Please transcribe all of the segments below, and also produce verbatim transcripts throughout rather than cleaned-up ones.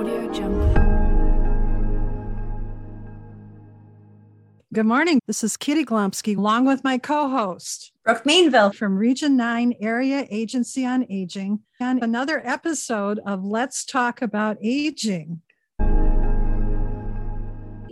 Audio Jungle. Good morning. This is Kitty Glomsky, along with my co-host, Brooke Mainville from Region nine Area Agency on Aging, and another episode of Let's Talk About Aging.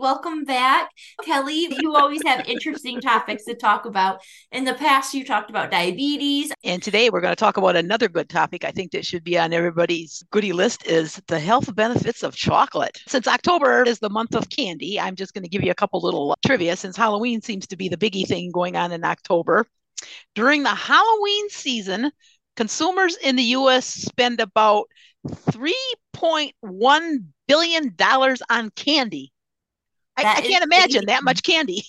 Welcome back. Kelly, you always have interesting topics to talk about. In the past, you talked about diabetes. And today we're going to talk about another good topic I think that should be on everybody's goodie list is the health benefits of chocolate. Since October is the month of candy, I'm just going to give you a couple little trivia since Halloween seems to be the biggie thing going on in October. During the Halloween season, consumers in the U S spend about three point one billion dollars on candy. I, I can't imagine that much candy.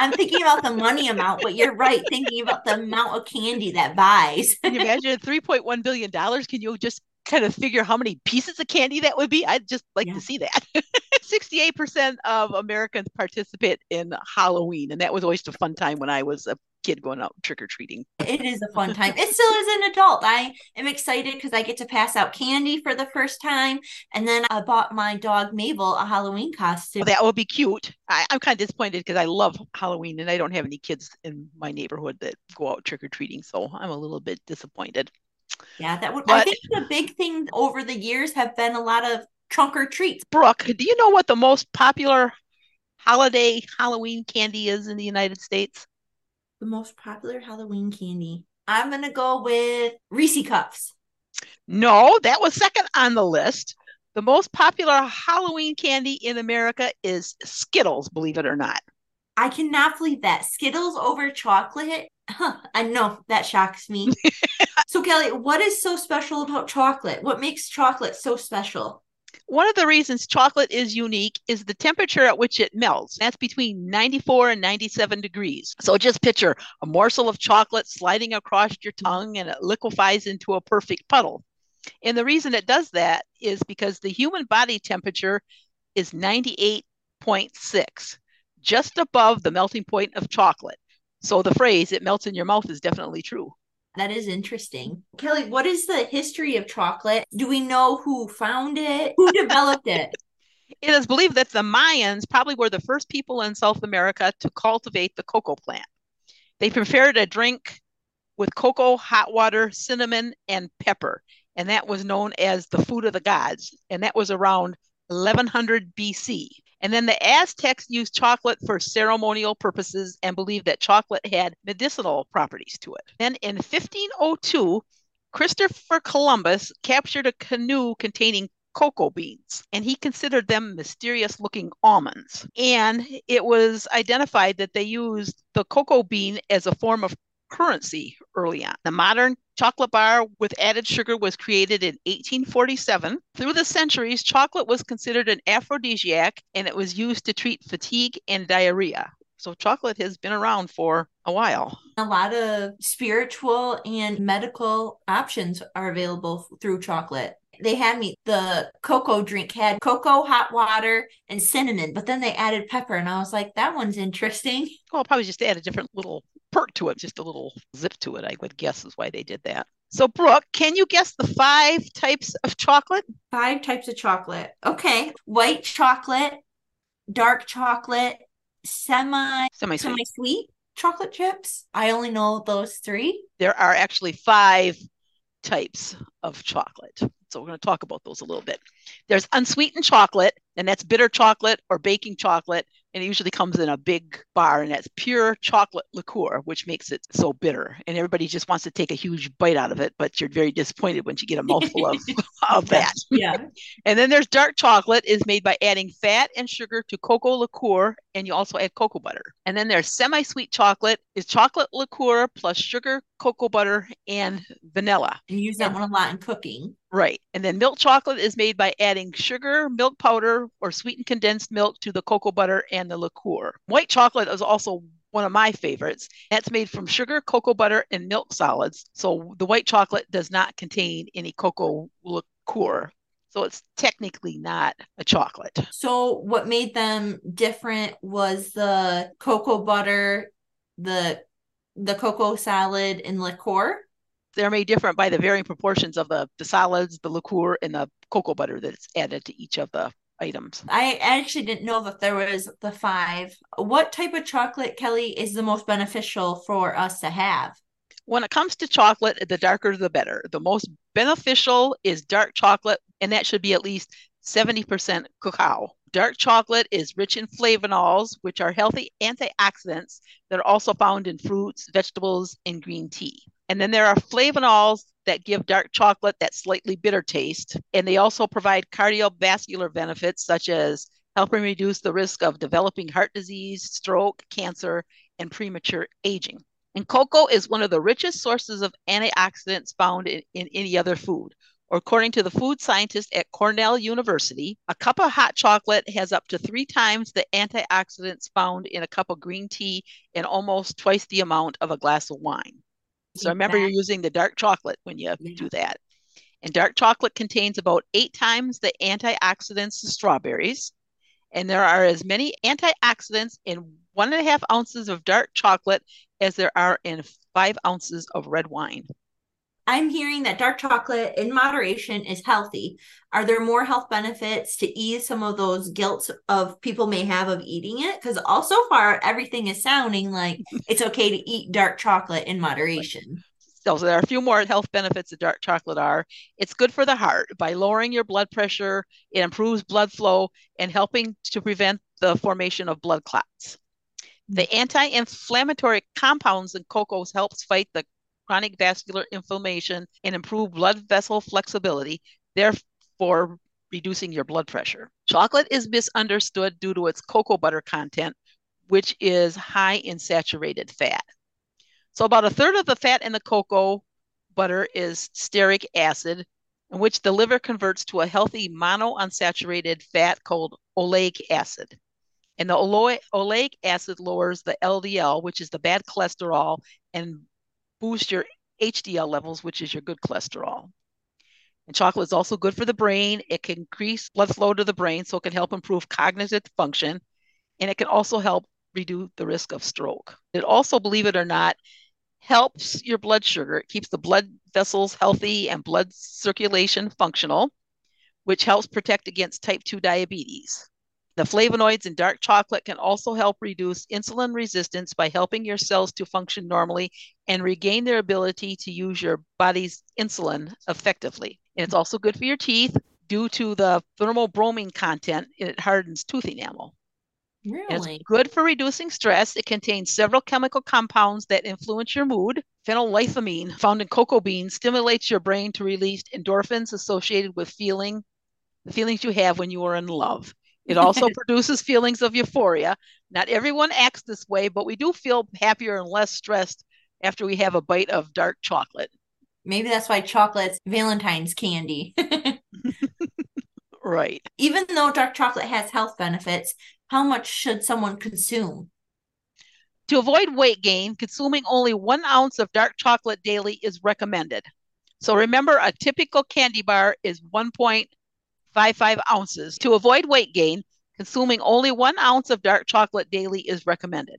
I'm thinking about the money amount, but you're right, thinking about the amount of candy that buys. Can you imagine three point one billion dollars? Can you just kind of figure how many pieces of candy that would be? I'd just like yeah. to see that. sixty-eight percent of Americans participate in Halloween, and that was always a fun time when I was a kid going out trick-or-treating. It is a fun time. It still is an adult. I am excited because I get to pass out candy for the first time. And then I bought my dog Mabel a Halloween costume. Well, that would be cute. I, I'm kind of disappointed because I love Halloween and I don't have any kids in my neighborhood that go out trick-or-treating. So I'm a little bit disappointed. Yeah, that would. But I think the big thing over the years have been a lot of trunk or treats. Brooke, do you know what the most popular holiday Halloween candy is in the United States? The most popular Halloween candy. I'm going to go with Reese's Cups. No, that was second on the list. The most popular Halloween candy in America is Skittles, believe it or not. I cannot believe that. Skittles over chocolate? Huh, I know, that shocks me. So, Kelly, what is so special about chocolate? What makes chocolate so special? One of the reasons chocolate is unique is the temperature at which it melts. That's between ninety-four and ninety-seven degrees. So just picture a morsel of chocolate sliding across your tongue and it liquefies into a perfect puddle. And the reason it does that is because the human body temperature is ninety-eight point six, just above the melting point of chocolate. So the phrase, it melts in your mouth, is definitely true. That is interesting. Kelly, what is the history of chocolate? Do we know who found it? Who developed it? It is believed that the Mayans probably were the first people in South America to cultivate the cocoa plant. They prepared a drink with cocoa, hot water, cinnamon, and pepper. And that was known as the food of the gods. And that was around eleven hundred B C. And then the Aztecs used chocolate for ceremonial purposes and believed that chocolate had medicinal properties to it. Then in fifteen oh two, Christopher Columbus captured a canoe containing cocoa beans, and he considered them mysterious-looking almonds. And it was identified that they used the cocoa bean as a form of currency early on. The modern chocolate bar with added sugar was created in eighteen forty-seven. Through the centuries, chocolate was considered an aphrodisiac and it was used to treat fatigue and diarrhea. So chocolate has been around for a while. A lot of spiritual and medical options are available through chocolate. They had me, the cocoa drink had cocoa, hot water, and cinnamon, but then they added pepper. And I was like, that one's interesting. Well, probably just add a different little perk to it, just a little zip to it, I would guess is why they did that. So, Brooke, can you guess the five types of chocolate? Five types of chocolate. Okay. White chocolate, dark chocolate, semi, semi-sweet. semi-sweet chocolate chips. I only know those three. There are actually five types of chocolate. So we're going to talk about those a little bit. There's unsweetened chocolate, and that's bitter chocolate or baking chocolate. And it usually comes in a big bar, and that's pure chocolate liqueur, which makes it so bitter. And everybody just wants to take a huge bite out of it, but you're very disappointed when you get a mouthful of, of that. Yeah. And then there's dark chocolate, is made by adding fat and sugar to cocoa liqueur, and you also add cocoa butter. And then there's semi-sweet chocolate, is chocolate liqueur plus sugar, cocoa butter, and vanilla. And you use that one a lot in cooking. Right. And then milk chocolate is made by adding sugar, milk powder, or sweetened condensed milk to the cocoa butter and the liqueur. White chocolate is also one of my favorites. That's made from sugar, cocoa butter, and milk solids. So the white chocolate does not contain any cocoa liqueur. So it's technically not a chocolate. So what made them different was the cocoa butter, the the cocoa salad, and liqueur? they're made different by the varying proportions of the, the solids, the liqueur, and the cocoa butter that's added to each of the items. I actually didn't know that there was the five. What type of chocolate, Kelly, is the most beneficial for us to have? When it comes to chocolate, the darker the better. The most beneficial is dark chocolate, and that should be at least seventy percent cacao. Dark chocolate is rich in flavonols, which are healthy antioxidants that are also found in fruits, vegetables, and green tea. And then there are flavonols that give dark chocolate that slightly bitter taste. And they also provide cardiovascular benefits, such as helping reduce the risk of developing heart disease, stroke, cancer, and premature aging. And cocoa is one of the richest sources of antioxidants found in, in any other food. Or according to the food scientist at Cornell University, a cup of hot chocolate has up to three times the antioxidants found in a cup of green tea and almost twice the amount of a glass of wine. So remember, you're using the dark chocolate when you yeah. do that. And dark chocolate contains about eight times the antioxidants of strawberries. And there are as many antioxidants in one and a half ounces of dark chocolate as there are in five ounces of red wine. I'm hearing that dark chocolate in moderation is healthy. Are there more health benefits to ease some of those guilt of people may have of eating it? Because all so far, everything is sounding like it's okay to eat dark chocolate in moderation. So there are a few more health benefits of dark chocolate are. It's good for the heart by lowering your blood pressure. It improves blood flow and helping to prevent the formation of blood clots. The anti-inflammatory compounds in cocoa helps fight the chronic vascular inflammation and improve blood vessel flexibility, therefore reducing your blood pressure. Chocolate is misunderstood due to its cocoa butter content, which is high in saturated fat. So about a third of the fat in the cocoa butter is stearic acid, in which the liver converts to a healthy monounsaturated fat called oleic acid. And the ole- oleic acid lowers the L D L, which is the bad cholesterol, and boost your H D L levels, which is your good cholesterol. And chocolate is also good for the brain. It can increase blood flow to the brain, so it can help improve cognitive function, and it can also help reduce the risk of stroke. It also, believe it or not, helps your blood sugar. It keeps the blood vessels healthy and blood circulation functional, which helps protect against type two diabetes. The flavonoids in dark chocolate can also help reduce insulin resistance by helping your cells to function normally and regain their ability to use your body's insulin effectively. And it's also good for your teeth due to the thermobromine content. It hardens tooth enamel. Really? And it's good for reducing stress. It contains several chemical compounds that influence your mood. Phenylethylamine, found in cocoa beans, stimulates your brain to release endorphins associated with feeling, the feelings you have when you are in love. It also produces feelings of euphoria. Not everyone acts this way, but we do feel happier and less stressed after we have a bite of dark chocolate. Maybe that's why chocolate's Valentine's candy. Right. Even though dark chocolate has health benefits, how much should someone consume? To avoid weight gain, consuming only one ounce of dark chocolate daily is recommended. So remember, a typical candy bar is one point five five ounces. To avoid weight gain, consuming only one ounce of dark chocolate daily is recommended.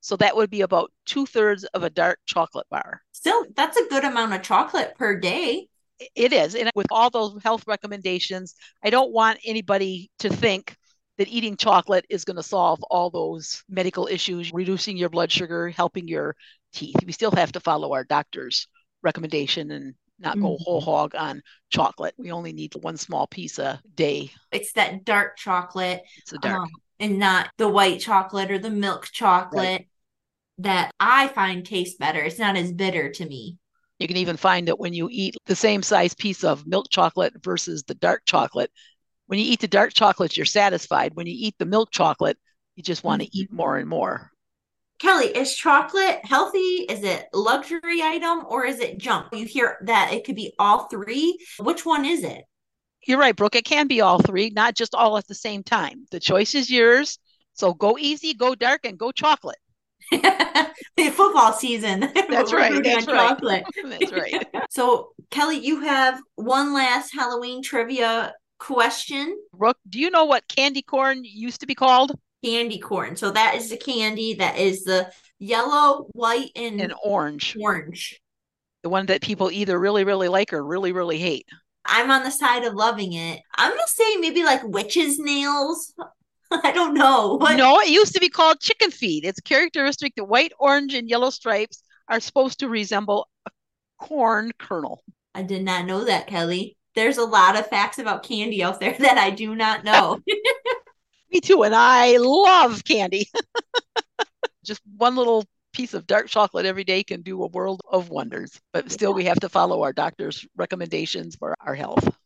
So that would be about two thirds of a dark chocolate bar. Still, that's a good amount of chocolate per day. It is. And with all those health recommendations, I don't want anybody to think that eating chocolate is going to solve all those medical issues, reducing your blood sugar, helping your teeth. We still have to follow our doctor's recommendation and not go whole hog on chocolate. We only need one small piece a day. It's that dark chocolate. It's a dark. Um, and not the white chocolate or the milk chocolate right. that I find tastes better. It's not as bitter to me. You can even find that when you eat the same size piece of milk chocolate versus the dark chocolate, when you eat the dark chocolate, you're satisfied. When you eat the milk chocolate, you just want to mm-hmm. eat more and more. Kelly, is chocolate healthy? Is it a luxury item or is it junk? You hear that it could be all three. Which one is it? You're right, Brooke. It can be all three, not just all at the same time. The choice is yours. So go easy, go dark, and go chocolate. Football season. That's right. That's right. That's right. So, Kelly, you have one last Halloween trivia question. Brooke, do you know what candy corn used to be called? Candy corn. So that is the candy that is the yellow, white, and, and orange. Orange. The one that people either really, really like or really, really hate. I'm on the side of loving it. I'm going to say maybe like witches' nails. I don't know. What? No, it used to be called chicken feed. It's characteristic that white, orange, and yellow stripes are supposed to resemble a corn kernel. I did not know that, Kelly. There's a lot of facts about candy out there that I do not know. Me too, and I love candy. Just one little piece of dark chocolate every day can do a world of wonders. But still, we have to follow our doctor's recommendations for our health.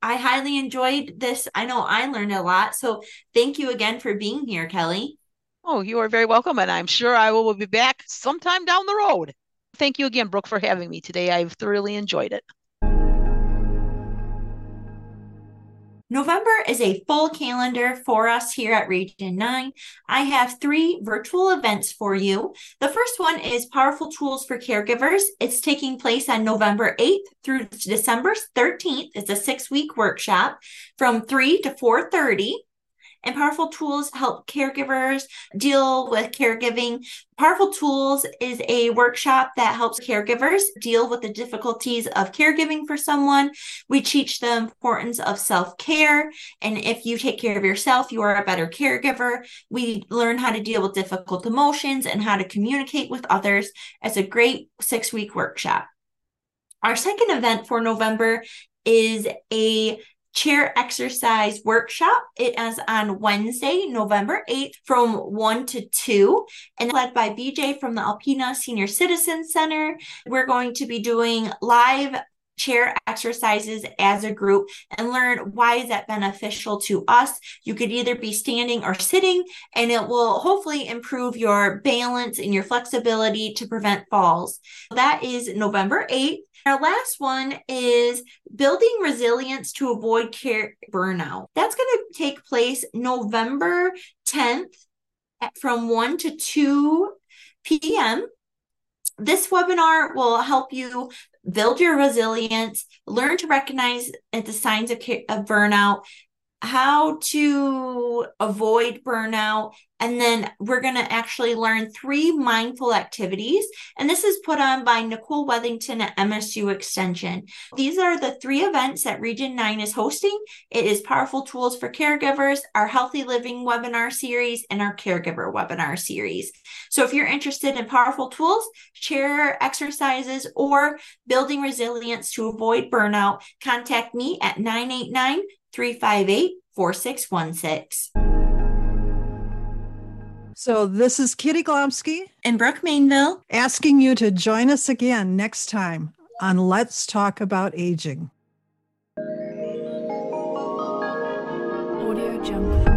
I highly enjoyed this. I know I learned a lot. So thank you again for being here, Kelly. Oh, you are very welcome. And I'm sure I will be back sometime down the road. Thank you again, Brooke, for having me today. I've thoroughly enjoyed it. November is a full calendar for us here at Region nine. I have three virtual events for you. The first one is Powerful Tools for Caregivers. It's taking place on November eighth through December thirteenth. It's a six-week workshop from three to four thirty. And Powerful Tools help caregivers deal with caregiving. Powerful Tools is a workshop that helps caregivers deal with the difficulties of caregiving for someone. We teach the importance of self-care. And if you take care of yourself, you are a better caregiver. We learn how to deal with difficult emotions and how to communicate with others. It's a great six-week workshop. Our second event for November is a chair exercise workshop. It is on Wednesday, November eighth from one to two, and led by B J from the Alpina Senior Citizen Center. We're going to be doing live chair exercises as a group and learn why is that beneficial to us. You could either be standing or sitting, and it will hopefully improve your balance and your flexibility to prevent falls. That is November eighth. Our last one is Building Resilience to Avoid Care Burnout. That's going to take place November tenth from one to two p.m. This webinar will help you build your resilience, learn to recognize the signs of, care, of burnout, how to avoid burnout, and then we're going to actually learn three mindful activities. And this is put on by Nicole Webdington at M S U Extension. These are the three events that Region nine is hosting. It is Powerful Tools for Caregivers, our Healthy Living webinar series, and our Caregiver webinar series. So if you're interested in Powerful Tools, chair exercises, or building resilience to avoid burnout, contact me at nine eight nine, three five eight, four six one six. So this is Kitty Glomsky and Brooke Mainville asking you to join us again next time on Let's Talk About Aging. Audio Jungle.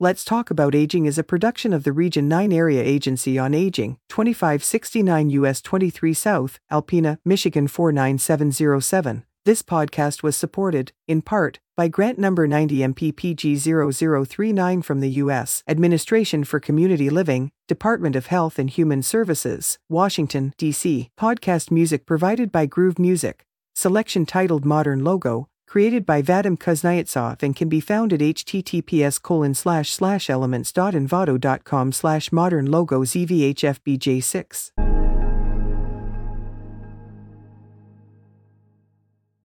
Let's Talk About Aging is a production of the Region nine Area Agency on Aging, twenty-five sixty-nine U S twenty-three South, Alpena, Michigan four nine seven zero seven. This podcast was supported, in part, by grant number ninety M P P G zero zero three nine from the U S Administration for Community Living, Department of Health and Human Services, Washington, D C Podcast music provided by Groove Music. Selection titled Modern Logo, created by Vadim Kuznetsov and can be found at https colon slash slash elements dot envato dot com slash modern logos evhfbj6.